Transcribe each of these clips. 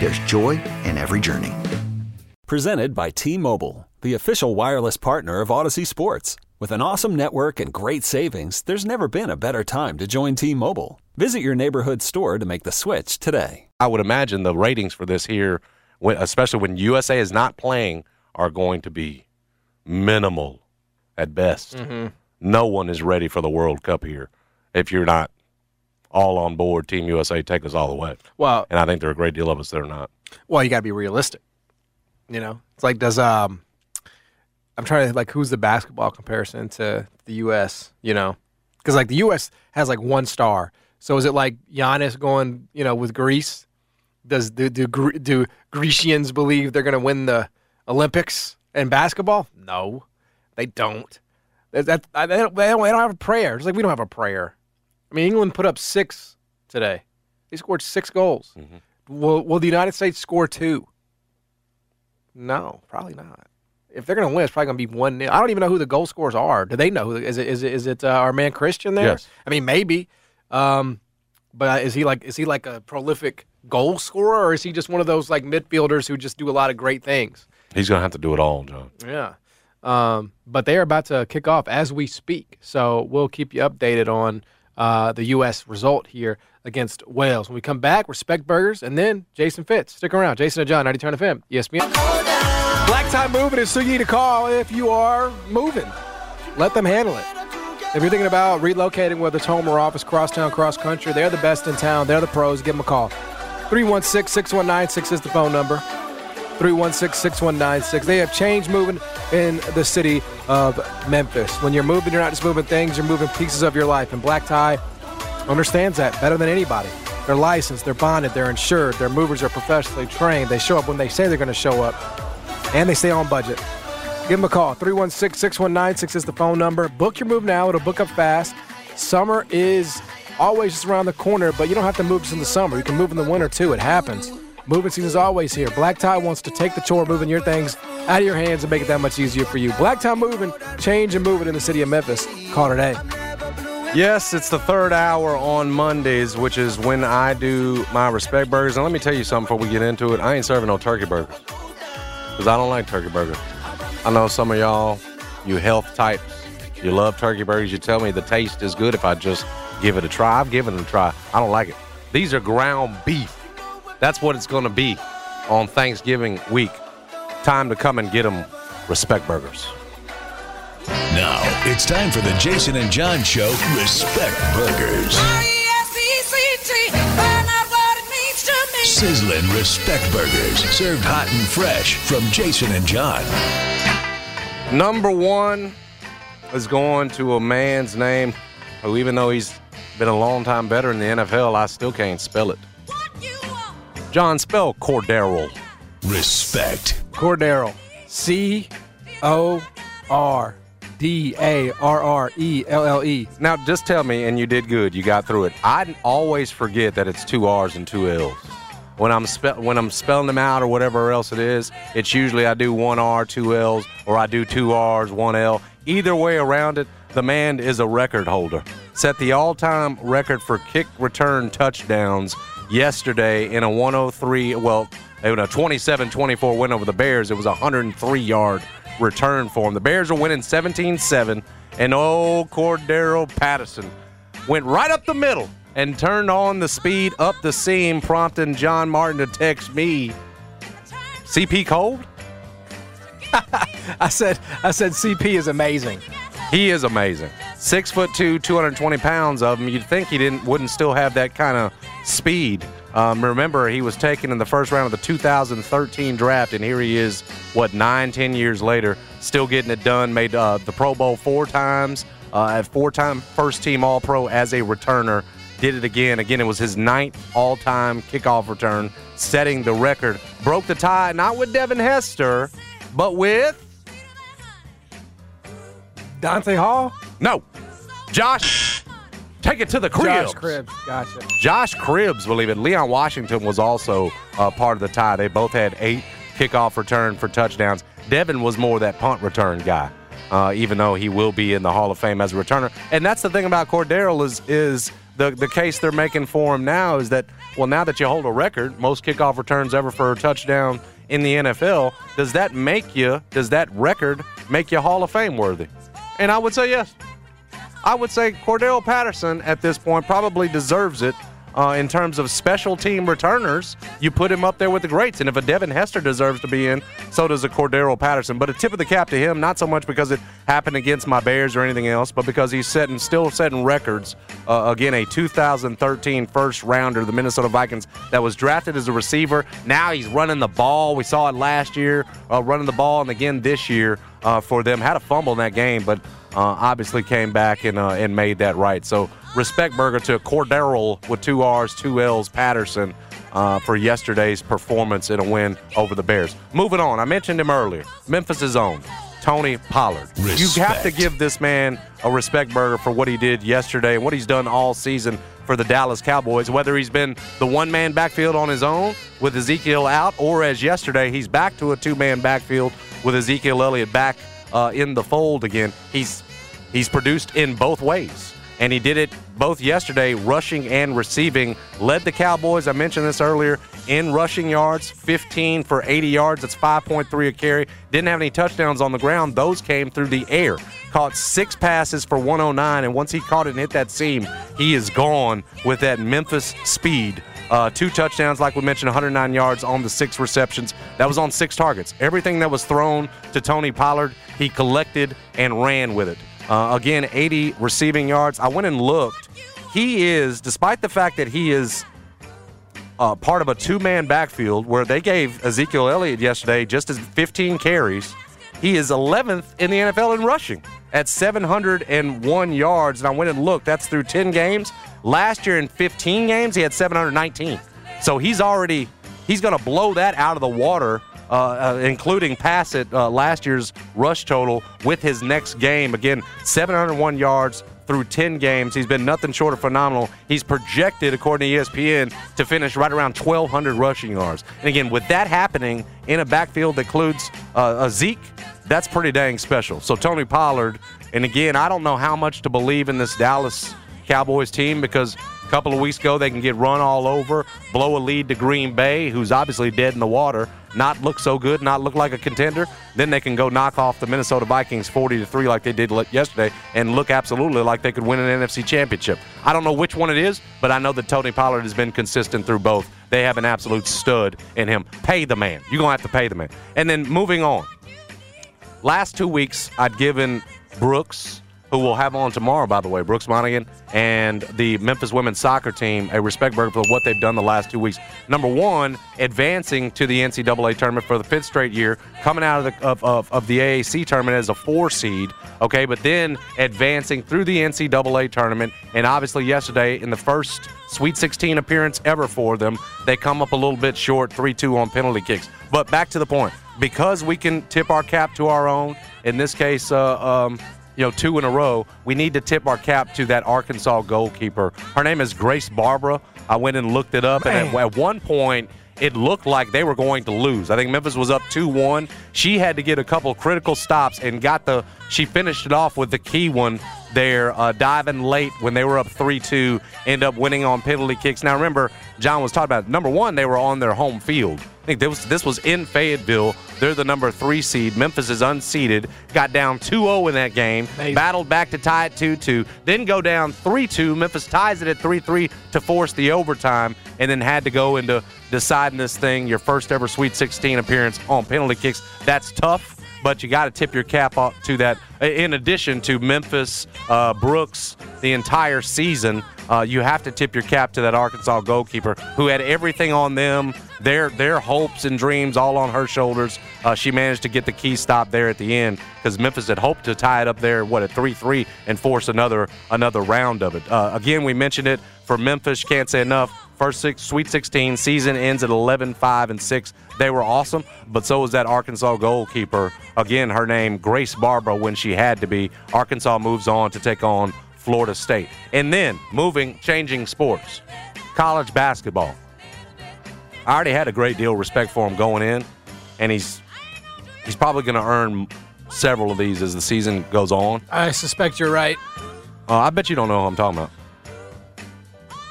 There's joy in every journey. Presented by T-Mobile, the official wireless partner of Odyssey Sports. With an awesome network and great savings, there's never been a better time to join T-Mobile. Visit your neighborhood store to make the switch today. I would imagine the ratings for this here, especially when USA is not playing, are going to be minimal at best. Mm-hmm. No one is ready for the World Cup here if you're not all on board, Team USA, take us all the way. Well, and I think there are a great deal of us that are not. Well, you got to be realistic. You know, it's like I'm trying to who's the basketball comparison to the U.S. You know, because the U.S. has one star. So is it Giannis going? You know, with Greece, do Grecians believe they're going to win the Olympics in basketball? No, they don't. They don't have a prayer. It's we don't have a prayer. I mean, England put up 6 today. They scored 6 goals. Mm-hmm. Will the United States score 2? No, probably not. If they're going to win, it's probably going to be 1-0. I don't even know who the goal scorers are. Do they know? Is it our man Christian there? Yes. I mean, maybe. But is he a prolific goal scorer, or is he just one of those midfielders who just do a lot of great things? He's going to have to do it all, John. Yeah. But they are about to kick off as we speak, so we'll keep you updated on the U.S. result here against Wales. When we come back, Respect Burgers, and then Jason Fitz. Stick around. Jason and John, 90.9 FM, ESPN. Black Tie Moving is who you need to call if you are moving. Let them handle it. If you're thinking about relocating, whether it's home or office, crosstown, cross-country, they're the best in town. They're the pros. Give them a call. 316-6196 is the phone number. 316-6196. They have changed moving in the city of Memphis. When you're moving, you're not just moving things, you're moving pieces of your life. And Black Tie understands that better than anybody. They're licensed, they're bonded, they're insured, their movers are professionally trained. They show up when they say they're going to show up, and they stay on budget. Give them a call. 316-6196 is the phone number. Book your move now. It'll book up fast. Summer is always just around the corner, but you don't have to move just in the summer. You can move in the winter, too. It happens. Moving season is always here. Black Tie wants to take the chore of moving your things out of your hands and make it that much easier for you. Black Tie Moving, change and move it in the city of Memphis. Call today. Yes, it's the third hour on Mondays, which is when I do my Respect Burgers. And let me tell you something before we get into it. I ain't serving no turkey burgers because I don't like turkey burgers. I know some of y'all, you health types, you love turkey burgers. You tell me the taste is good if I just give it a try. I've given it a try. I don't like it. These are ground beef. That's what it's going to be on Thanksgiving week. Time to come and get them Respect Burgers. Now it's time for the Jason and John Show Respect Burgers. R-E-S-P-E-C-T, find out what it means to me. Sizzling Respect Burgers, served hot and fresh from Jason and John. Number 1 is going to a man's name who, even though he's been a long time veteran in the NFL, I still can't spell it. John, spell Cordarrelle. Respect. Cordarrelle. C-O-R-D-A-R-R-E-L-L-E. Now, just tell me, and you did good. You got through it. I always forget that it's 2 R's and 2 L's. When I'm spelling them out or whatever else it is, it's usually I do 1 R, 2 L's, or I do 2 R's, 1 L. Either way around it, the man is a record holder. Set the all-time record for kick return touchdowns yesterday in a 27-24 win over the Bears. It was a 103-yard return for him. The Bears are winning 17-7, and old Cordarrelle Patterson went right up the middle and turned on the speed up the seam, prompting John Martin to text me, CP cold? I said CP is amazing. He is amazing. 6'2", 220 pounds of him. You'd think he wouldn't still have that kind of speed. Remember, he was taken in the first round of the 2013 draft, and here he is, 9, 10 years later, still getting it done. Made the Pro Bowl 4 times, four-time first-team All-Pro as a returner. Did it again. Again, it was his 9th all-time kickoff return, setting the record. Broke the tie, not with Devin Hester, but with... Dante Hall? No. Josh. Take it to the Cribbs. Josh Cribbs. Gotcha. Josh Cribbs, believe it. Leon Washington was also part of the tie. They both had 8 kickoff return for touchdowns. Devin was more that punt return guy, even though he will be in the Hall of Fame as a returner. And that's the thing about Cordarrelle is the case they're making for him now is that, well, now that you hold a record, most kickoff returns ever for a touchdown in the NFL, does that record make you Hall of Fame worthy? And I would say yes. I would say Cordarrelle Patterson at this point probably deserves it in terms of special team returners. You put him up there with the greats, and if a Devin Hester deserves to be in, so does a Cordarrelle Patterson. But a tip of the cap to him, not so much because it happened against my Bears or anything else, but because he's still setting records. Again, a 2013 first-rounder, the Minnesota Vikings, that was drafted as a receiver. Now he's running the ball. We saw it last year, running the ball, and again this year for them. Had a fumble in that game, but... obviously came back and made that right. So respect burger to Cordarrelle with 2 R's, 2 L's, Patterson for yesterday's performance in a win over the Bears. Moving on, I mentioned him earlier. Memphis' own Tony Pollard. Respect. You have to give this man a respect burger for what he did yesterday and what he's done all season for the Dallas Cowboys, whether he's been the one-man backfield on his own with Ezekiel out or, as yesterday, he's back to a two-man backfield with Ezekiel Elliott back in the fold again. He's produced in both ways, and he did it both yesterday, rushing and receiving. Led the Cowboys, I mentioned this earlier, in rushing yards, 15 for 80 yards. That's 5.3 a carry. Didn't have any touchdowns on the ground. Those came through the air. Caught 6 passes for 109, and once he caught it and hit that seam, he is gone with that Memphis speed. 2 touchdowns, like we mentioned, 109 yards on the 6 receptions. That was on 6 targets. Everything that was thrown to Tony Pollard, he collected and ran with it. Again, 80 receiving yards. I went and looked. He is, despite the fact that he is part of a two-man backfield where they gave Ezekiel Elliott yesterday just as 15 carries, he is 11th in the NFL in rushing at 701 yards. And I went and looked. That's through 10 games. Last year in 15 games, he had 719. So he's going to blow that out of the water, including pass at last year's rush total with his next game. Again, 701 yards through 10 games. He's been nothing short of phenomenal. He's projected, according to ESPN, to finish right around 1,200 rushing yards. And again, with that happening in a backfield that includes a Zeke, that's pretty dang special. So Tony Pollard, and again, I don't know how much to believe in this Dallas Cowboys team because a couple of weeks ago they can get run all over, blow a lead to Green Bay, who's obviously dead in the water, not look so good, not look like a contender. Then they can go knock off the Minnesota Vikings 40-3 like they did yesterday and look absolutely like they could win an NFC championship. I don't know which one it is, but I know that Tony Pollard has been consistent through both. They have an absolute stud in him. Pay the man. You're going to have to pay the man. And then moving on, last 2 weeks I'd given Brooks, who we'll have on tomorrow, by the way, Brooks Monaghan and the Memphis women's soccer team, a respect burger for what they've done the last 2 weeks. Number one, advancing to the NCAA tournament for the 5th straight year, coming out of the AAC tournament as a 4 seed, okay, but then advancing through the NCAA tournament, and obviously yesterday in the first Sweet 16 appearance ever for them, they come up a little bit short, 3-2 on penalty kicks. But back to the point, because we can tip our cap to our own, in this case, 2 in a row, we need to tip our cap to that Arkansas goalkeeper. Her name is Grace Barber. I went and looked it up, man. And at one point, it looked like they were going to lose. I think Memphis was up 2-1. She had to get a couple critical stops and she finished it off with the key one there, diving late when they were up 3-2, end up winning on penalty kicks. Now, remember, John was talking about, number one, they were on their home field. I think this was in Fayetteville. They're the number 3 seed. Memphis is unseeded. Got down 2-0 in that game. Amazing. Battled back to tie it 2-2. Then go down 3-2. Memphis ties it at 3-3 to force the overtime, and then had to go into deciding this thing, your first ever Sweet 16 appearance on penalty kicks. That's tough. but you got to tip your cap off to that. In addition to Memphis, Brooks, the entire season, you have to tip your cap to that Arkansas goalkeeper who had everything on them, their hopes and dreams all on her shoulders. She managed to get the key stop there at the end because Memphis had hoped to tie it up there, at 3-3 and force another round of it. Again, we mentioned it for Memphis. Can't say enough. First Sweet 16 season ends at 11-5-6. They were awesome, but so was that Arkansas goalkeeper. Again, her name, Grace Barber, when she had to be. Arkansas moves on to take on Florida State. And then, changing sports, college basketball. I already had a great deal of respect for him going in, and he's probably going to earn several of these as the season goes on. I suspect you're right. I bet you don't know who I'm talking about.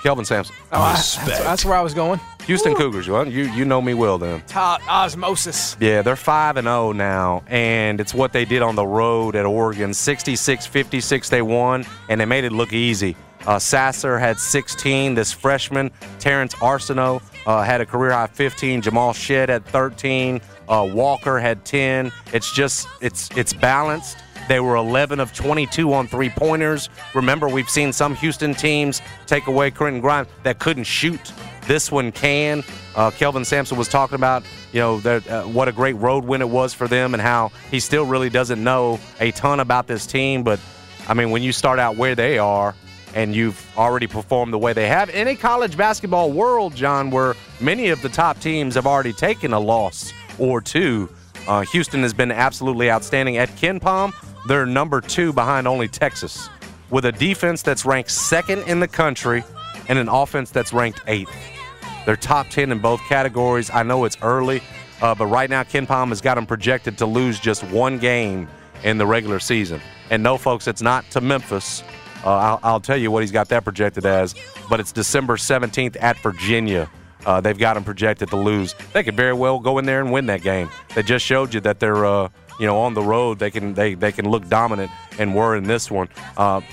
Kelvin Sampson. That's where I was going. Houston Cougars. Well, you know me well then. Top osmosis. Yeah, they're 5-0 now, and it's what they did on the road at Oregon. 66-56 they won, and they made it look easy. Sasser had 16. This freshman, Tarrence Arceneaux, had a career-high 15. Jamal Shedd had 13. Walker had 10. It's balanced. They were 11 of 22 on three-pointers. Remember, we've seen some Houston teams take away Quentin Grimes that couldn't shoot. This one can. Kelvin Sampson was talking about, what a great road win it was for them and how he still really doesn't know a ton about this team. But, when you start out where they are and you've already performed the way they have, in a college basketball world, John, where many of the top teams have already taken a loss or two, Houston has been absolutely outstanding. At KenPom, they're number 2 behind only Texas, with a defense that's ranked 2nd in the country and an offense that's ranked 8th. They're top 10 in both categories. I know it's early, but right now KenPom has got them projected to lose just one game in the regular season. And no, folks, it's not to Memphis. I'll tell you what he's got that projected as, but it's December 17th at Virginia. They've got them projected to lose. They could very well go in there and win that game. They just showed you that they're, on the road. They can look dominant, and were in this one.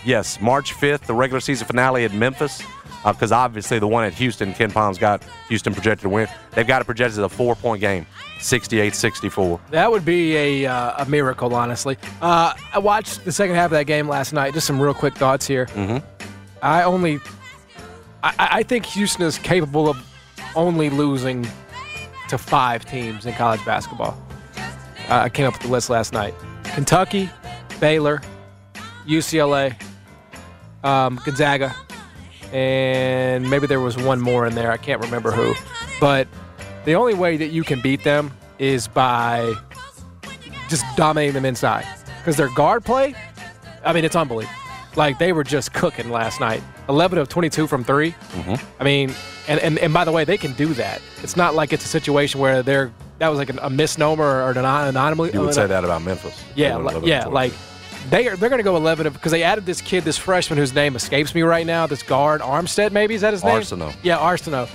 Yes, March 5th, the regular season finale at Memphis, because obviously the one at Houston, KenPom's got Houston projected to win. They've got it projected as a 4-point game, 68-64. That would be a miracle, honestly. I watched the second half of that game last night. Just some real quick thoughts here. Mm-hmm. I think Houston is capable of only losing to 5 teams in college basketball. I came up with the list last night. Kentucky, Baylor, UCLA, Gonzaga, and maybe there was one more in there. I can't remember who. But the only way that you can beat them is by just dominating them inside. Because their guard play, it's unbelievable. They were just cooking last night. 11 of 22 from 3. Mm-hmm. And by the way, they can do that. It's not like it's a situation where that was like a misnomer or an anomaly. You would say that about Memphis. Yeah, they're going to go 11 because they added this kid, this freshman whose name escapes me right now. This guard, Armstead, maybe is that his name? Arceneaux. Yeah, Arceneaux.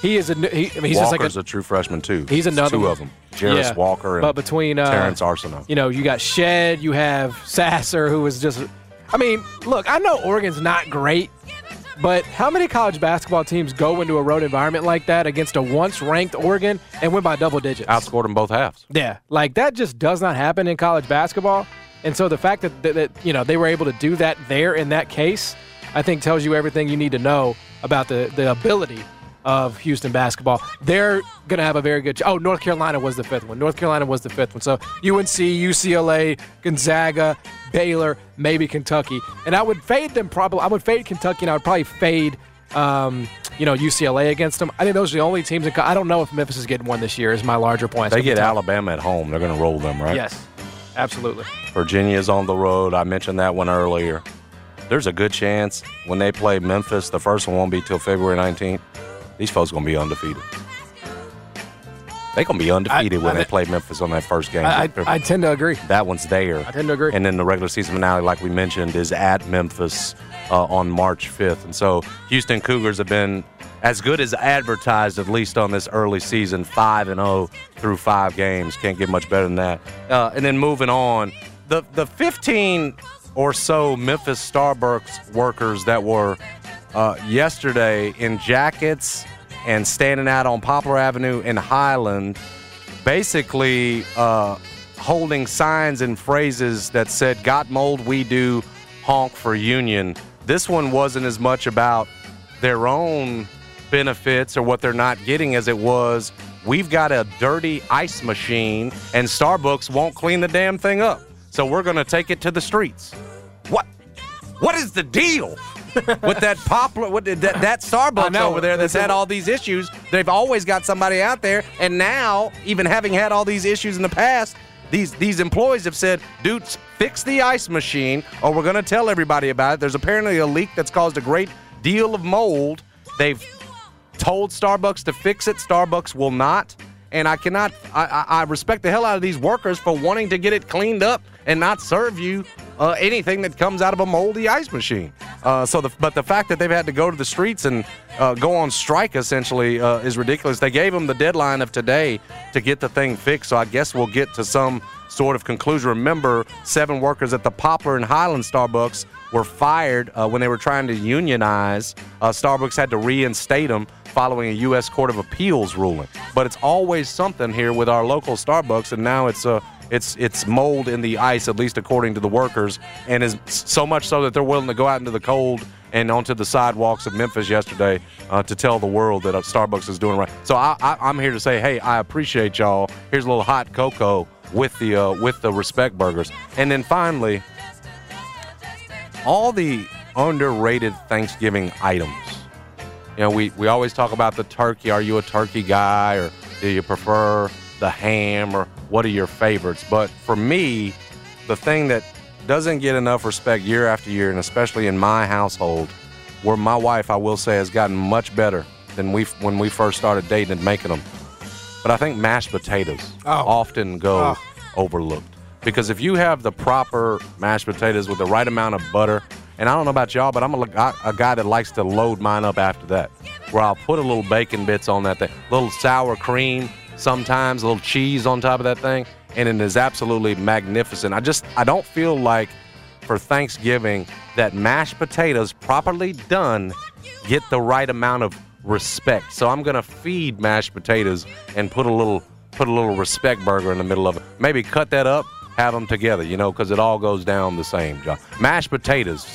He's Walker's just a true freshman too. He's another two of them. Jairus Walker and Tarrence Arceneaux. You got Shedd, you have Sasser, who was just. I know Oregon's not great, but how many college basketball teams go into a road environment like that against a once-ranked Oregon and win by double digits? Outscored them both halves. Yeah, that just does not happen in college basketball. And so the fact that they were able to do that there in that case, I think tells you everything you need to know about the ability of Houston basketball. They're going to have a very good – North Carolina was the 5th one. So UNC, UCLA, Gonzaga, Baylor, maybe Kentucky. And I would fade them probably. I would fade Kentucky, and I would probably fade UCLA against them. I think those are the only teams. I don't know if Memphis is getting one this year is my larger point. They get Alabama at home. They're going to roll them, right? Yes, absolutely. Virginia's on the road. I mentioned that one earlier. There's a good chance when they play Memphis, the first one won't be till February 19th. These folks going to be undefeated. They're going to be undefeated when they play Memphis on that first game. I tend to agree. That one's there. I tend to agree. And then the regular season finale, like we mentioned, is at Memphis on March 5th. And so Houston Cougars have been as good as advertised, at least on this early season, 5-0 through 5 games. Can't get much better than that. And then moving on, the 15 or so Memphis Starbucks workers that were yesterday in jackets and standing out on Poplar Avenue in Highland, basically holding signs and phrases that said, "Got mold, we do, honk for union." This one wasn't as much about their own benefits or what they're not getting as it was, we've got a dirty ice machine and Starbucks won't clean the damn thing up, so we're going to take it to the streets. What is the deal with that that Starbucks over there that's had all these issues? They've always got somebody out there, and now, even having had all these issues in the past, these employees have said, dudes, fix the ice machine or we're going to tell everybody about it. There's apparently a leak that's caused a great deal of mold. They've told Starbucks to fix it. Starbucks will not. And I respect the hell out of these workers for wanting to get it cleaned up and not serve you anything that comes out of a moldy ice machine. But the fact that they've had to go to the streets and go on strike essentially is ridiculous. They gave them the deadline of today to get the thing fixed, so I guess we'll get to some sort of conclusion. Remember, 7 workers at the Poplar and Highland Starbucks were fired when they were trying to unionize. Starbucks had to reinstate them following a U.S. Court of Appeals ruling. But it's always something here with our local Starbucks, and now it's mold in the ice, at least according to the workers, and is so much so that they're willing to go out into the cold and onto the sidewalks of Memphis yesterday to tell the world that Starbucks is doing right. So I'm here to say, hey, I appreciate y'all. Here's a little hot cocoa with the respect burgers. And then finally, all the underrated Thanksgiving items. You know, we always talk about the turkey. Are you a turkey guy, or do you prefer the ham, or what are your favorites? But for me, the thing that doesn't get enough respect year after year, and especially in my household, where my wife, I will say, has gotten much better than when we first started dating and making them. But I think mashed potatoes often go overlooked. Because if you have the proper mashed potatoes with the right amount of butter, and I don't know about y'all, but I'm a guy that likes to load mine up after that, where I'll put a little bacon bits on that thing, a little sour cream sometimes, a little cheese on top of that thing, and it is absolutely magnificent. I don't feel like for Thanksgiving that mashed potatoes properly done get the right amount of respect. So I'm going to feed mashed potatoes and put a little respect burger in the middle of it. Maybe cut that up, have them together, you know, because it all goes down the same, John. Mashed potatoes,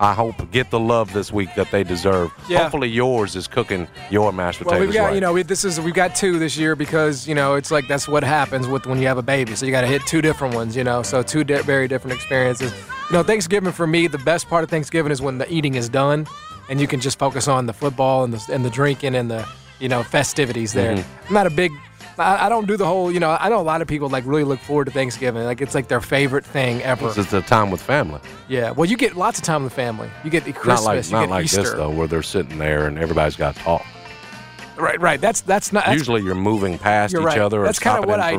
I hope, get the love this week that they deserve. Yeah. Hopefully yours is cooking your mashed potatoes. Well, we've got, right. You know, we've got 2 this year because, you know, it's like that's what happens when you have a baby. So you got to hit 2 different ones, you know, so 2 very different experiences. You know, Thanksgiving for me, the best part of Thanksgiving is when the eating is done and you can just focus on the football and the drinking and the, you know, festivities there. Mm-hmm. I'm not a big... I don't do the whole, you know, I know a lot of people, like, really look forward to Thanksgiving. Like, it's, like, their favorite thing ever. This is the time with family. Yeah. Well, you get lots of time with family. You get the Christmas, you get Easter. Not like this, though, where they're sitting there and everybody's got to talk. Right. That's not... Usually you're moving past each other. That's kind of what I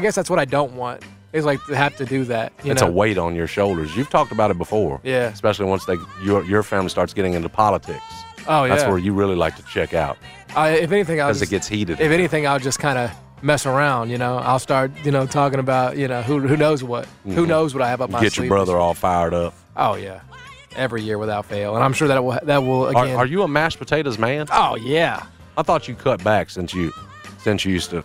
guess that's what I don't want. It's like to have to do that. It's a weight on your shoulders. You've talked about it before. Yeah. Especially once your family starts getting into politics. Oh, yeah. That's where you really like to check out. If anything, because it gets heated. If anything, I'll just kind of mess around, you know. I'll start, you know, talking about, you know, who knows what. Mm-hmm. Who knows what I have up my sleeve. Get your brother all fired up. Oh, yeah. Every year without fail. And I'm sure that will again. Are you a mashed potatoes man? Oh, yeah. I thought you cut back since you used to,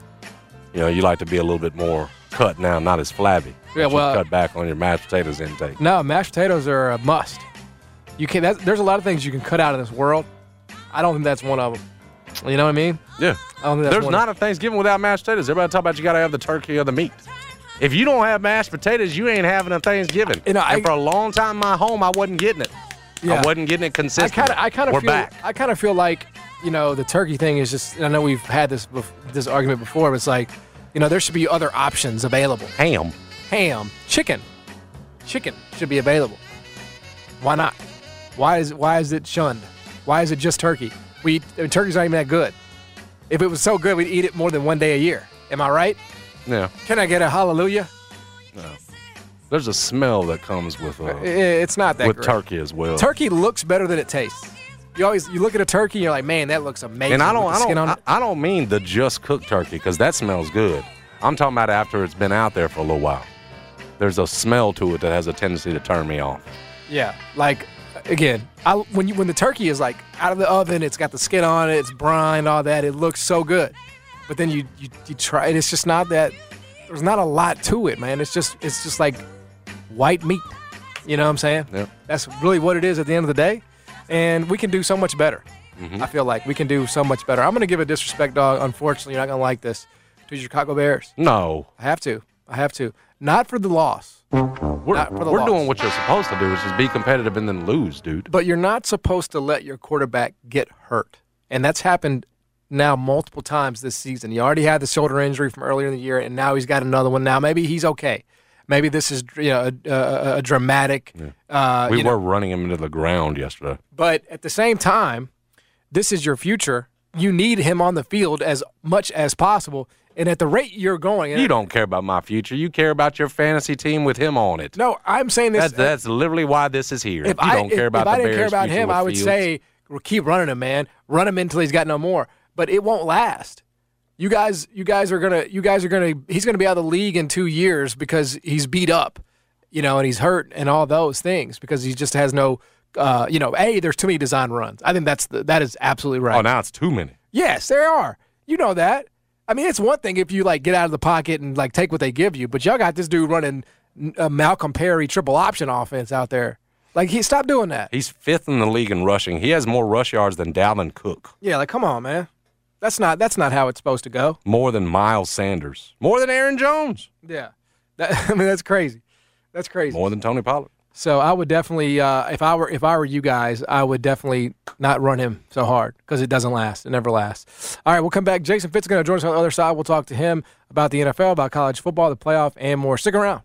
you know, you like to be a little bit more cut now, not as flabby. Yeah, well. You cut back on your mashed potatoes intake. No, mashed potatoes are a must. You can. There's a lot of things you can cut out in this world. I don't think that's one of them. You know what I mean? Yeah. There's not a Thanksgiving without mashed potatoes. Everybody talk about you got to have the turkey or the meat. If you don't have mashed potatoes, you ain't having a Thanksgiving. And for a long time in my home, I wasn't getting it. Yeah. I wasn't getting it consistently. I kind of feel like, you know, the turkey thing is just, I know we've had this argument before, but it's like, you know, there should be other options available. Ham. Chicken should be available. Why not? Why is it shunned? Why is it just turkey? Turkey's not even that good. If it was so good, we'd eat it more than one day a year. Am I right? No. Can I get a hallelujah? No. There's a smell that comes with it's not that with great. Turkey as well. Turkey looks better than it tastes. You look at a turkey and you're like, man, that looks amazing. And I don't mean the just cooked turkey because that smells good. I'm talking about after it's been out there for a little while. There's a smell to it that has a tendency to turn me off. Yeah, like. Again, when the turkey is like out of the oven, it's got the skin on it, it's brine, all that. It looks so good, but then you try, and it's just not that. there's not a lot to it, man. It's just like white meat. You know what I'm saying? Yeah. That's really what it is at the end of the day. And we can do so much better. Mm-hmm. I feel like we can do so much better. I'm going to give a disrespect, dog. Unfortunately, you're not going to like this. To the Chicago Bears. No. I have to. Not for the loss. We're doing what you're supposed to do, which is be competitive and then lose, dude. But you're not supposed to let your quarterback get hurt. And that's happened now multiple times this season. He already had the shoulder injury from earlier in the year, and now he's got another one. Now maybe he's okay. Maybe this is a dramatic. Yeah. We were running him into the ground yesterday. But at the same time, this is your future. You need him on the field as much as possible. And at the rate you're going. You don't care about my future. You care about your fantasy team with him on it. No, I'm saying this. That's literally why this is here. If you don't care about the Bears' future with Fields. If I didn't care about him, I would say keep running him, man. Run him until he's got no more. But it won't last. You guys are gonna. He's gonna be out of the league in 2 years because he's beat up, and he's hurt and all those things because he just has no. There's too many design runs. I think that is absolutely right. Oh, now it's too many. Yes, there are. You know that. I mean, it's one thing if you get out of the pocket and take what they give you, but y'all got this dude running a Malcolm Perry triple option offense out there. Stop doing that. He's fifth in the league in rushing. He has more rush yards than Dalvin Cook. Yeah, come on, man. That's not how it's supposed to go. More than Miles Sanders. More than Aaron Jones. Yeah. That's crazy. That's crazy. More than Tony Pollard. So I would definitely, if I were you guys, I would definitely not run him so hard because it doesn't last. It never lasts. All right, we'll come back. Jason Fitz is going to join us on the other side. We'll talk to him about the NFL, about college football, the playoff, and more. Stick around.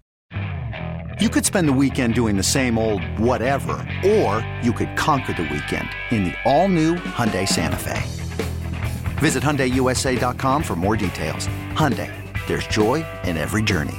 You could spend the weekend doing the same old whatever, or you could conquer the weekend in the all-new Hyundai Santa Fe. Visit HyundaiUSA.com for more details. Hyundai, there's joy in every journey.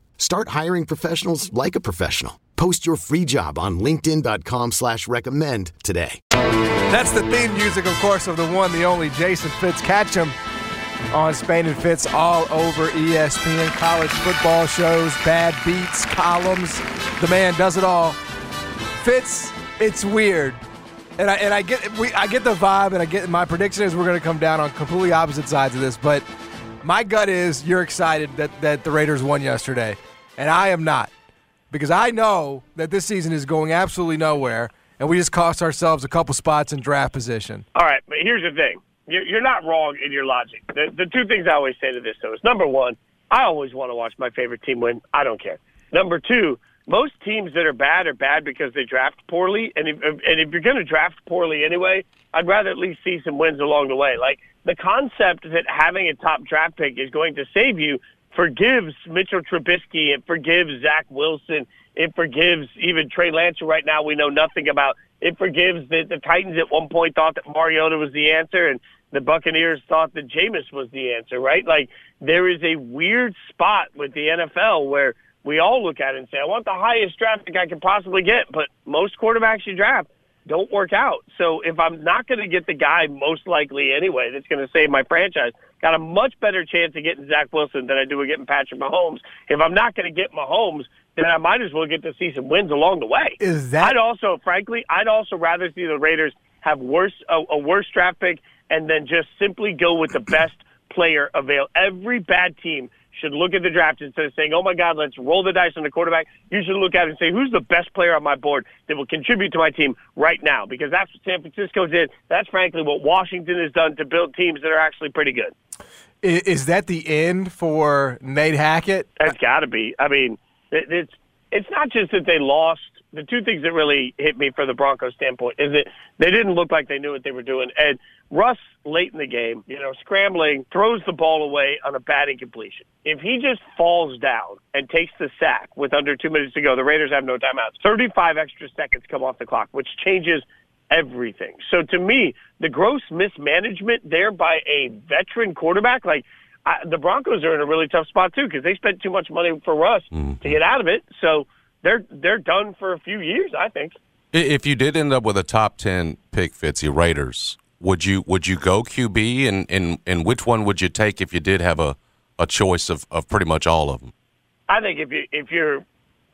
Start hiring professionals like a professional. Post your free job on linkedin.com/recommend today. That's the theme music, of course, of the one, the only Jason Fitz. Catch him on Spain and Fitz all over ESPN. College football shows, bad beats, columns. The man does it all. Fitz, it's weird. And I get the vibe, and my prediction is we're going to come down on completely opposite sides of this. But my gut is you're excited that the Raiders won yesterday, and I am not, because I know that this season is going absolutely nowhere, and we just cost ourselves a couple spots in draft position. All right, but here's the thing: you're not wrong in your logic. The two things I always say to this though is, number one, I always want to watch my favorite team win. I don't care. Number two. Most teams that are bad because they draft poorly. And if you're going to draft poorly anyway, I'd rather at least see some wins along the way. Like, the concept that having a top draft pick is going to save you forgives Mitchell Trubisky. It forgives Zach Wilson. It forgives even Trey Lance, who right now we know nothing about. It forgives that the Titans at one point thought that Mariota was the answer and the Buccaneers thought that Jameis was the answer, right? Like, there is a weird spot with the NFL where – we all look at it and say, I want the highest draft pick I can possibly get, but most quarterbacks you draft don't work out. So if I'm not going to get the guy most likely anyway that's going to save my franchise, got a much better chance of getting Zach Wilson than I do of getting Patrick Mahomes. If I'm not going to get Mahomes, then I might as well get to see some wins along the way. I'd also rather see the Raiders have a worse draft pick and then just simply go with the best player available. Every bad team should look at the draft instead of saying, oh, my God, let's roll the dice on the quarterback. You should look at it and say, who's the best player on my board that will contribute to my team right now? Because that's what San Francisco did. That's, frankly, what Washington has done to build teams that are actually pretty good. Is that the end for Nate Hackett? That's got to be. I mean, It's not just that they lost. The two things that really hit me from the Broncos standpoint is that they didn't look like they knew what they were doing. And Russ, late in the game, scrambling, throws the ball away on a bad incompletion. If he just falls down and takes the sack with under 2 minutes to go, the Raiders have no timeouts. 35 extra seconds come off the clock, which changes everything. So to me, the gross mismanagement there by a veteran quarterback, the Broncos are in a really tough spot, too, because they spent too much money for Russ to get out of it. So they're done for a few years, I think. If you did end up with a top 10 pick, Fitzy, Raiders, would you go QB? And which one would you take if you did have a choice of pretty much all of them? I think if you're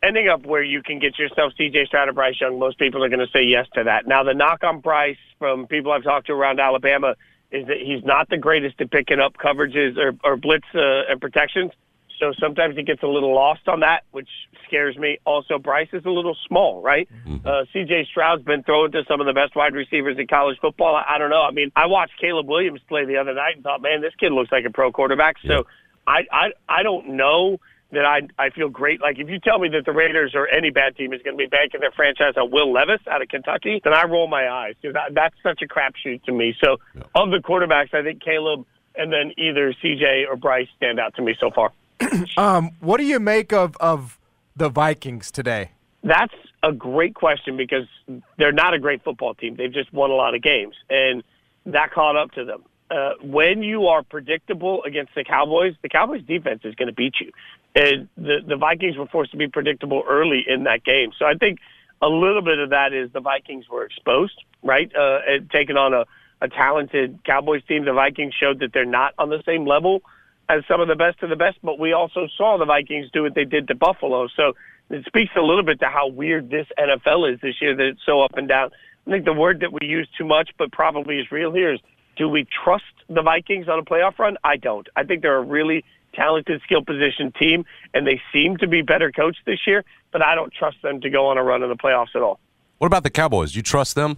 ending up where you can get yourself C.J. Stroud or Bryce Young, most people are going to say yes to that. Now, the knock on Bryce from people I've talked to around Alabama is that he's not the greatest at picking up coverages or blitz and protections. So sometimes he gets a little lost on that, which scares me. Also, Bryce is a little small, right? Mm-hmm. C.J. Stroud's been thrown to some of the best wide receivers in college football. I don't know. I mean, I watched Caleb Williams play the other night and thought, man, this kid looks like a pro quarterback. Yeah. So I don't know that I feel great. Like, if you tell me that the Raiders or any bad team is going to be banking their franchise on Will Levis out of Kentucky, then I roll my eyes because that's such a crapshoot to me. So of the quarterbacks, I think Caleb and then either C.J. or Bryce stand out to me so far. What do you make of the Vikings today? That's a great question because they're not a great football team. They've just won a lot of games, and that caught up to them. When you are predictable against the Cowboys defense is going to beat you. And the Vikings were forced to be predictable early in that game. So I think a little bit of that is the Vikings were exposed, right, and taking on a talented Cowboys team. The Vikings showed that they're not on the same level as some of the best, but we also saw the Vikings do what they did to Buffalo. So it speaks a little bit to how weird this NFL is this year, that it's so up and down. I think the word that we use too much but probably is real here is, do we trust the Vikings on a playoff run? I don't. I think they're a really talented, skilled position team, and they seem to be better coached this year, but I don't trust them to go on a run in the playoffs at all. What about the Cowboys? You trust them?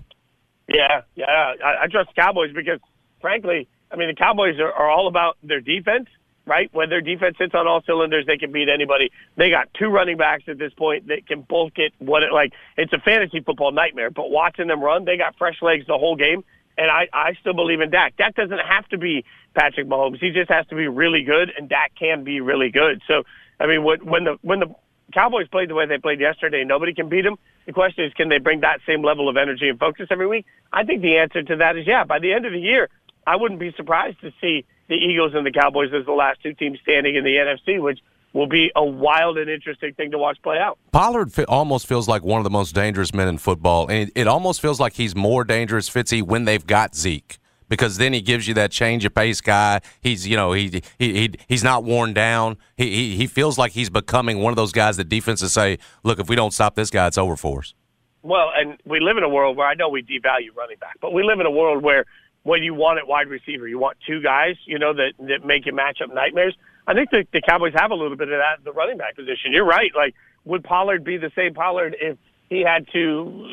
Yeah. I trust the Cowboys because, frankly, I mean, the Cowboys are all about their defense, right? When their defense hits on all cylinders, they can beat anybody. They got two running backs at this point that can bulk it. It's a fantasy football nightmare, but watching them run, they got fresh legs the whole game. And I still believe in Dak. Dak doesn't have to be Patrick Mahomes. He just has to be really good, and Dak can be really good. So, I mean, when the Cowboys played the way they played yesterday, nobody can beat them. The question is, can they bring that same level of energy and focus every week? I think the answer to that is yeah. By the end of the year, I wouldn't be surprised to see the Eagles and the Cowboys as the last two teams standing in the NFC, which will be a wild and interesting thing to watch play out. Pollard almost feels like one of the most dangerous men in football, and it almost feels like he's more dangerous, Fitzy, when they've got Zeke, because then he gives you that change of pace guy. He's he's not worn down. He feels like he's becoming one of those guys that defenses say, look, if we don't stop this guy, it's over for us. Well, and we live in a world where I know we devalue running back, but we live in a world where when you want at wide receiver, you want two guys, that make you match up nightmares. I think the Cowboys have a little bit of that at the running back position. You're right. Like, would Pollard be the same Pollard if he had to,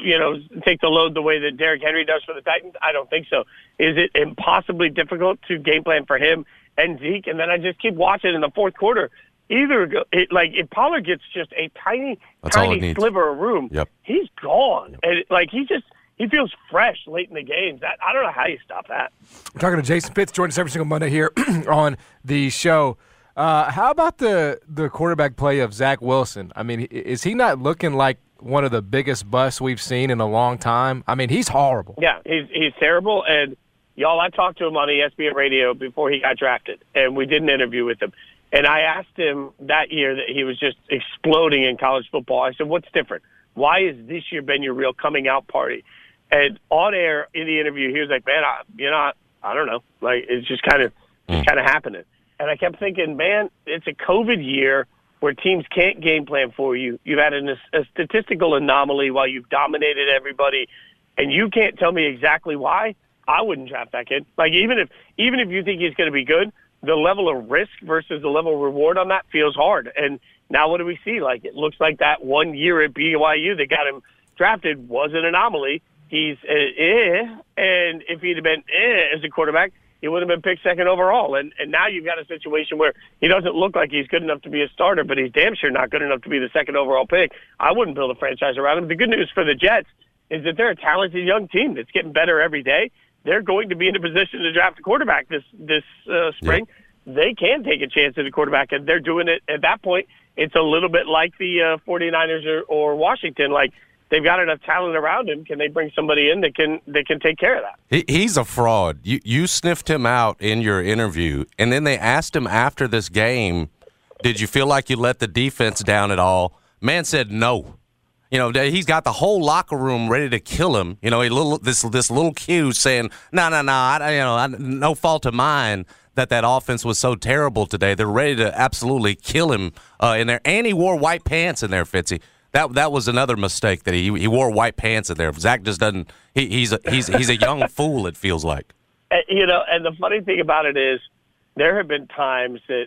take the load the way that Derrick Henry does for the Titans? I don't think so. Is it impossibly difficult to game plan for him and Zeke? And then I just keep watching in the fourth quarter. If Pollard gets just a tiny sliver of room, he's gone. Yep. And he feels fresh late in the games. I don't know how you stop that. We're talking to Jason Pitts, joining us every single Monday here on the show. How about the quarterback play of Zach Wilson? I mean, is he not looking like one of the biggest busts we've seen in a long time? I mean, he's horrible. Yeah, he's terrible. And, y'all, I talked to him on ESPN Radio before he got drafted, and we did an interview with him. And I asked him that year that he was just exploding in college football. I said, what's different? Why has this year been your real coming-out party? And on air in the interview, he was like, man, I don't know. It's just kind of happening. And I kept thinking, man, it's a COVID year where teams can't game plan for you. You've had a statistical anomaly while you've dominated everybody, and you can't tell me exactly why. I wouldn't draft that kid. Even if you think he's going to be good, the level of risk versus the level of reward on that feels hard. And now what do we see? It looks like that one year at BYU that got him drafted was an anomaly. He's and if he'd have been as a quarterback, he would have been picked second overall. And now you've got a situation where he doesn't look like he's good enough to be a starter, but he's damn sure not good enough to be the second overall pick. I wouldn't build a franchise around him. The good news for the Jets is that they're a talented young team that's getting better every day. They're going to be in a position to draft a quarterback this spring. Yeah. They can take a chance at a quarterback, and they're doing it at that point. It's a little bit like the 49ers or Washington. Like, they've got enough talent around him. Can they bring somebody in that can take care of that? He's a fraud. You sniffed him out in your interview, and then they asked him after this game, did you feel like you let the defense down at all? Man said no. You know, he's got the whole locker room ready to kill him. You know, this little Q saying, no fault of mine that offense was so terrible today. They're ready to absolutely kill him in there. And he wore white pants in there, Fitzy. That was another mistake that he wore white pants in there. Zach just doesn't. He's a young fool. It feels like. You know, and the funny thing about it is, there have been times that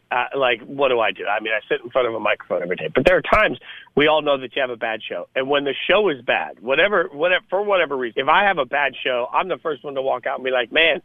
what do I do? I mean, I sit in front of a microphone every day, but there are times we all know that you have a bad show, and when the show is bad, whatever for whatever reason, if I have a bad show, I'm the first one to walk out and be like, man,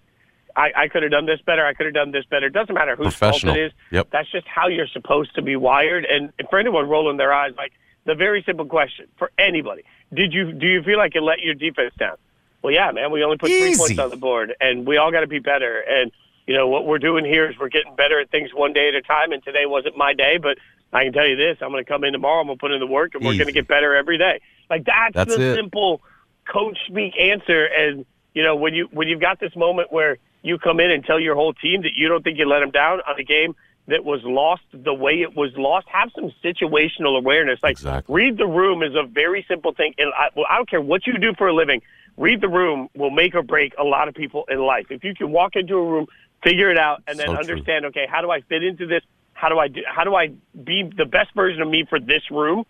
I could have done this better. I could have done this better. It doesn't matter whose fault it is. Yep. That's just how you're supposed to be wired. And for anyone rolling their eyes, like. The very simple question for anybody: Do you feel like you let your defense down? Well, yeah, man. We only put 3 points on the board, and we all got to be better. And you know what we're doing here is we're getting better at things one day at a time. And today wasn't my day, but I can tell you this: I'm going to come in tomorrow. I'm going to put in the work, and we're going to get better every day. Like that's the simple coach speak answer. And you know when you've got this moment where you come in and tell your whole team that you don't think you let them down on a game that was lost the way it was lost, have some situational awareness. Like, read the room is a very simple thing. And I don't care what you do for a living, read the room will make or break a lot of people in life. If you can walk into a room, figure it out, and then understand, okay, how do I fit into this? How do I be the best version of me for this room?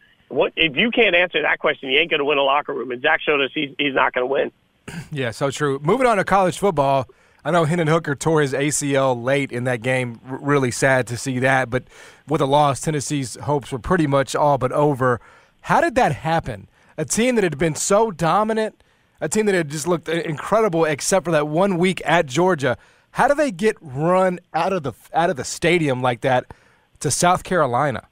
If you can't answer that question, you ain't going to win a locker room. And Zach showed us he's not going to win. Yeah, so true. Moving on to college football, I know Hendon Hooker tore his ACL late in that game. Really sad to see that. But with a loss, Tennessee's hopes were pretty much all but over. How did that happen? A team that had been so dominant, a team that had just looked incredible except for that 1 week at Georgia. How do they get run out of the stadium like that to South Carolina?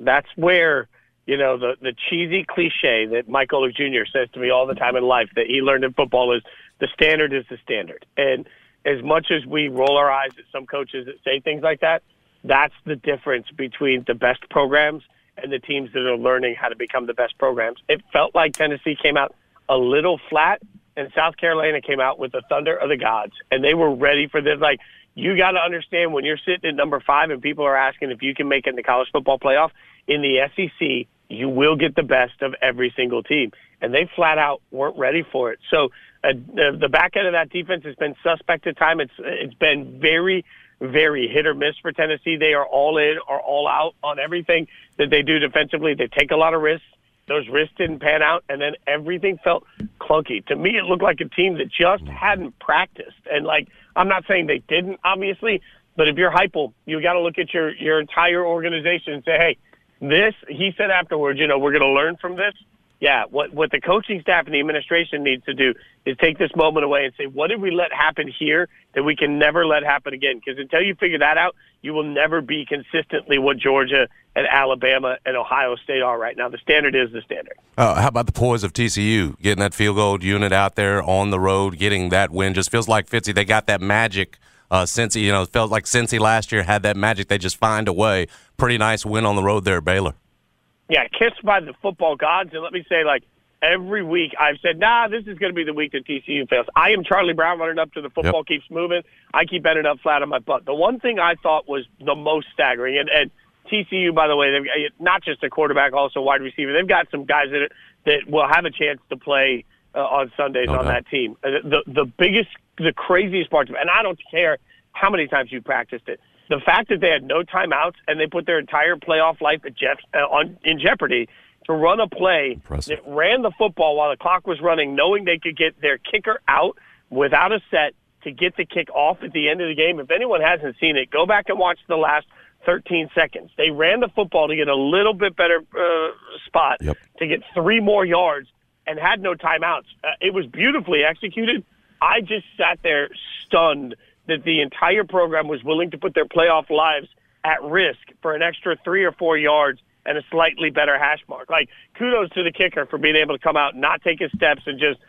That's where, you know, the cheesy cliche that Mike Olick Jr. says to me all the time in life that he learned in football is the standard is the standard. And as much as we roll our eyes at some coaches that say things like that, that's the difference between the best programs and the teams that are learning how to become the best programs. It felt like Tennessee came out a little flat, and South Carolina came out with the thunder of the gods, and they were ready for this. Like, you got to understand when you're sitting at number 5 and people are asking if you can make it in the college football playoff, in the SEC, you will get the best of every single team. And they flat out weren't ready for it. So the back end of that defense has been suspect at time. It's been very, very hit or miss for Tennessee. They are all in or all out on everything that they do defensively. They take a lot of risks. Those risks didn't pan out, and then everything felt clunky. To me, it looked like a team that just hadn't practiced. And, like, I'm not saying they didn't, obviously, but if you're Heupel, you got to look at your entire organization and say, hey, this, he said afterwards, you know, we're going to learn from this. Yeah, what the coaching staff and the administration needs to do is take this moment away and say, what did we let happen here that we can never let happen again? Because until you figure that out, you will never be consistently what Georgia and Alabama and Ohio State are right now. The standard is the standard. How about the poise of TCU, getting that field goal unit out there on the road, getting that win? Just feels like, Fitzy, they got that magic. Cincy, you know, it felt like Cincy last year had that magic. They just find a way. Pretty nice win on the road there, Baylor. Yeah, kissed by the football gods. And let me say, like, every week I've said, this is going to be the week that TCU fails. I am Charlie Brown running up to the football keeps moving. I keep ending up flat on my butt. The one thing I thought was the most staggering, and TCU, by the way, they've not just a quarterback, also wide receiver. They've got some guys that will have a chance to play on Sundays on that team. The biggest, the craziest part, and I don't care how many times you practiced it, the fact that they had no timeouts and they put their entire playoff life in jeopardy to run a play impressive. That ran the football while the clock was running, knowing they could get their kicker out without a set to get the kick off at the end of the game. If anyone hasn't seen it, go back and watch the last 13 seconds. They ran the football to get a little bit better spot to get 3 more yards and had no timeouts. It was beautifully executed. I just sat there stunned that the entire program was willing to put their playoff lives at risk for an extra 3 or 4 yards and a slightly better hash mark. Like, kudos to the kicker for being able to come out and not take his steps and just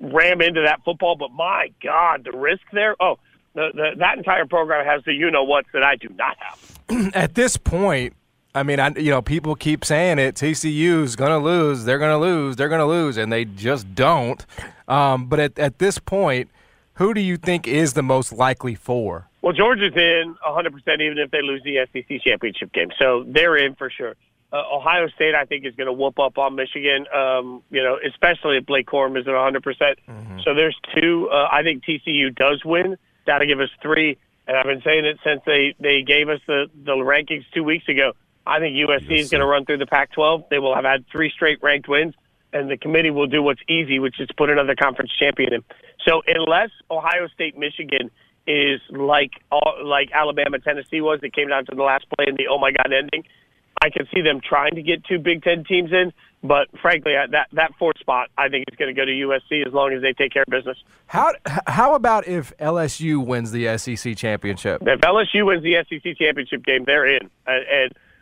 ram into that football. But, my God, the risk there? Oh, that entire program has the you-know-whats that I do not have. At this point, I mean, people keep saying it. TCU's going to lose. They're going to lose. They're going to lose. And they just don't. But at this point, who do you think is the most likely for? Well, Georgia's in 100% even if they lose the SEC championship game. So they're in for sure. Ohio State, I think, is going to whoop up on Michigan, especially if Blake Corum isn't 100%. Mm-hmm. So there's two. I think TCU does win. That'll give us three. And I've been saying it since they gave us the rankings 2 weeks ago. I think USC is going to run through the Pac-12. They will have had 3 straight ranked wins, and the committee will do what's easy, which is put another conference champion in. So unless Ohio State, Michigan is like Alabama, Tennessee was, that came down to the last play in the oh my God ending, I can see them trying to get 2 Big Ten teams in. But frankly, that 4th spot, I think, is going to go to USC as long as they take care of business. How about if LSU wins the SEC championship? If LSU wins the SEC championship game, they're in.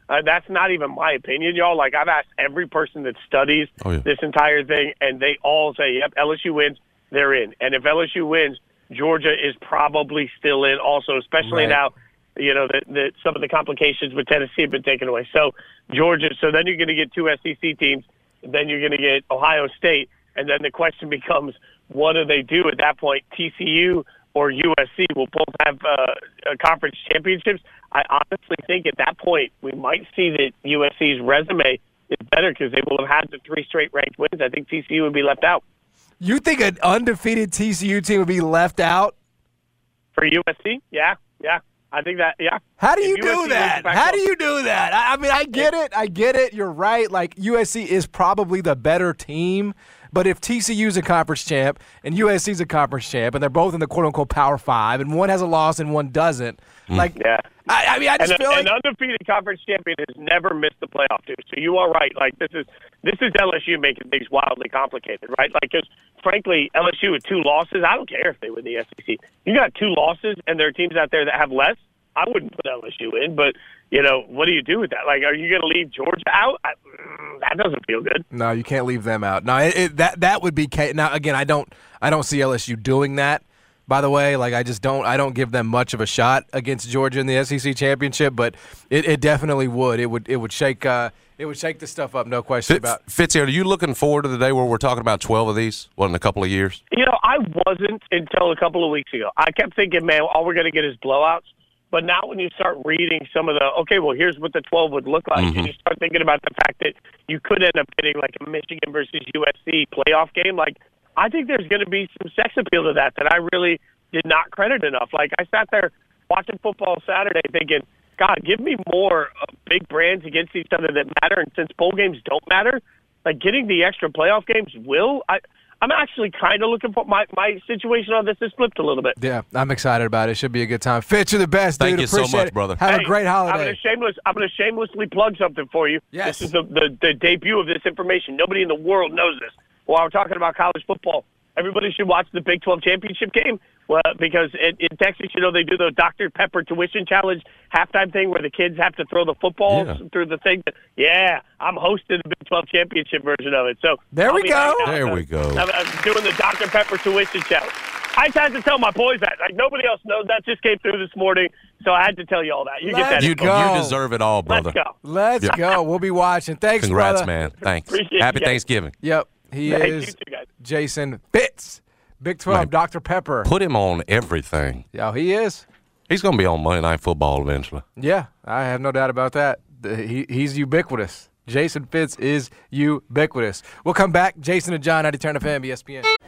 And that's not even my opinion, y'all. Like, I've asked every person that studies this entire thing, and they all say, yep, LSU wins, they're in. And if LSU wins, Georgia is probably still in also, especially now, that some of the complications with Tennessee have been taken away. So Georgia, so then you're going to get 2 SEC teams, then you're going to get Ohio State, and then the question becomes, what do they do at that point? TCU or USC will both have conference championships. I honestly think at that point we might see that USC's resume is better because they will have had the 3 straight ranked wins. I think TCU would be left out. You think an undefeated TCU team would be left out? For USC? Yeah. I think that, yeah. How do you do that? I mean, I get it. You're right. Like, USC is probably the better team. But if TCU's a conference champ and USC's a conference champ and they're both in the quote-unquote Power 5 and one has a loss and one doesn't, I just feel like an undefeated conference champion has never missed the playoff, too. So you are right. Like, this is LSU making things wildly complicated, right? Like, because, frankly, LSU with 2 losses, I don't care if they win the SEC. You got 2 losses and there are teams out there that have less, I wouldn't put LSU in, but, what do you do with that? Like, are you going to leave Georgia out? That doesn't feel good. No, you can't leave them out. No, that would be – now, again, I don't see LSU doing that, by the way. Like, I don't give them much of a shot against Georgia in the SEC championship, but it definitely would. It would shake the stuff up, no question about it. Fitzy, are you looking forward to the day where we're talking about 12 of these, in a couple of years? I wasn't until a couple of weeks ago. I kept thinking, man, all we're going to get is blowouts. But now when you start reading some of here's what the 12 would look like, and you start thinking about the fact that you could end up getting like a Michigan versus USC playoff game, like I think there's going to be some sex appeal to that I really did not credit enough. Like I sat there watching football Saturday thinking, God, give me more big brands against each other that matter. And since bowl games don't matter, like getting the extra playoff games will – I'm actually kind of looking for my situation on this is flipped a little bit. Yeah, I'm excited about it. It should be a good time. Fitz, you're the best, dude. Thank you so much, brother. Have a great holiday. I'm going to shamelessly plug something for you. Yes. This is the debut of this information. Nobody in the world knows this. While we're talking about college football, everybody should watch the Big 12 championship game because in Texas, they do the Dr. Pepper tuition challenge halftime thing where the kids have to throw the football through the thing. Yeah, I'm hosting the Big 12 championship version of it. So There we go. I'm doing the Dr. Pepper tuition challenge. I just had to tell my boys that. Like, nobody else knows. That just came through this morning, so I had to tell you all that. You deserve it all, brother. Let's go. We'll be watching. Thanks, brother. Congrats, man. Thanks. Happy Thanksgiving. Yep. He is Jason Fitz, Big 12, man, Dr. Pepper. Put him on everything. Yeah, he is. He's going to be on Monday Night Football eventually. Yeah, I have no doubt about that. He's ubiquitous. Jason Fitz is ubiquitous. We'll come back. Jason and John, 90.10 FM, ESPN.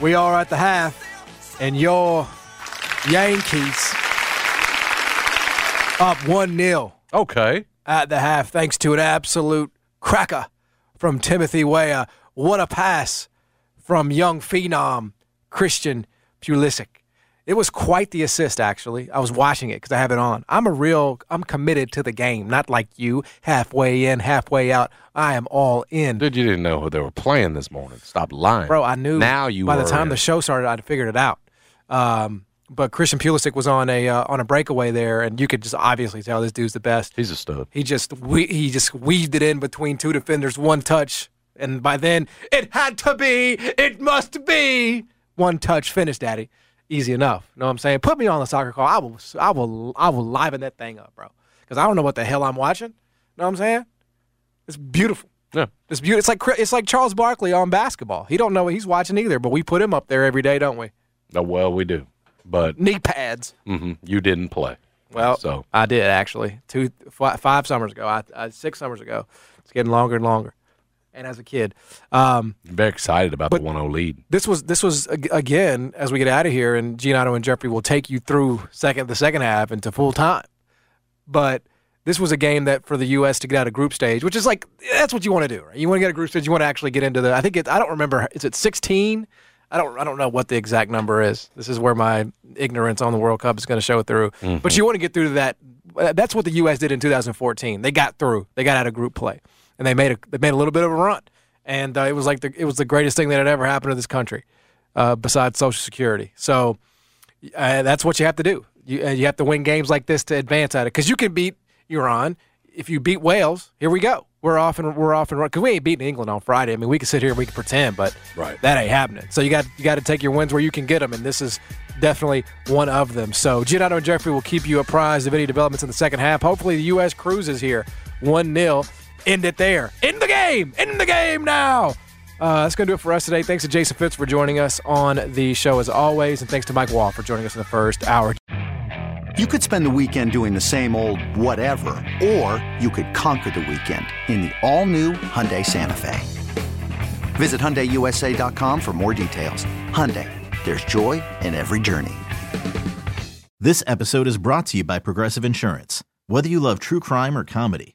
we are at the half, and your Yankees up 1-0. Okay. At the half, thanks to an absolute cracker from Timothy Weah. What a pass from young phenom Christian Pulisic. It was quite the assist, actually. I was watching it because I have it on. I'm committed to the game, not like you, halfway in, halfway out. I am all in. Dude, you didn't know who they were playing this morning. Stop lying. Bro, I knew. Now you by the time the show started, I'd figured it out. But Christian Pulisic was on a breakaway there, and you could just obviously tell this dude's the best. He's a stud. He just weaved it in between two defenders, one touch, and by then, it had to be, it must be, one touch finish, daddy. Easy enough. You know what I'm saying? Put me on the soccer call. I will liven that thing up, bro, because I don't know what the hell I'm watching. You know what I'm saying? It's beautiful. Yeah. It's beautiful. It's like Charles Barkley on basketball. He don't know what he's watching either, but we put him up there every day, don't we? Oh, well, we do. But knee pads. Mm-hmm. You didn't play. Well, so I did actually. 5 summers ago. 6 summers ago. It's getting longer and longer. And as a kid, I'm very excited about the 1-0 lead. This was again, as we get out of here, and Giannotto and Jeffrey will take you through the second half into full time. But this was a game that for the U.S. to get out of group stage, which is like, that's what you want to do, right? You want to get a group stage. You want to actually get into the, I don't remember. Is it 16? I don't know what the exact number is. This is where my ignorance on the World Cup is going to show through. Mm-hmm. But you want to get through to that. That's what the U.S. did in 2014. They got through. They got out of group play. And they made a little bit of a run. And it was the greatest thing that had ever happened to this country, besides Social Security. So that's what you have to do. You have to win games like this to advance at it. Because you can beat Iran. If you beat Wales, here we go. We're off and running. Because we ain't beating England on Friday. I mean, we can sit here and we can pretend, but That ain't happening. So you got to take your wins where you can get them, and this is definitely one of them. So Giannotto and Jeffrey will keep you apprised of any developments in the second half. Hopefully the U.S. cruises here 1-0. End it there. In the game now. That's going to do it for us today. Thanks to Jason Fitz for joining us on the show as always, and thanks to Mike Wall for joining us in the first hour. You could spend the weekend doing the same old whatever, or you could conquer the weekend in the all-new Hyundai Santa Fe. Visit HyundaiUSA.com for more details. Hyundai, there's joy in every journey. This episode is brought to you by Progressive Insurance. Whether you love true crime or comedy,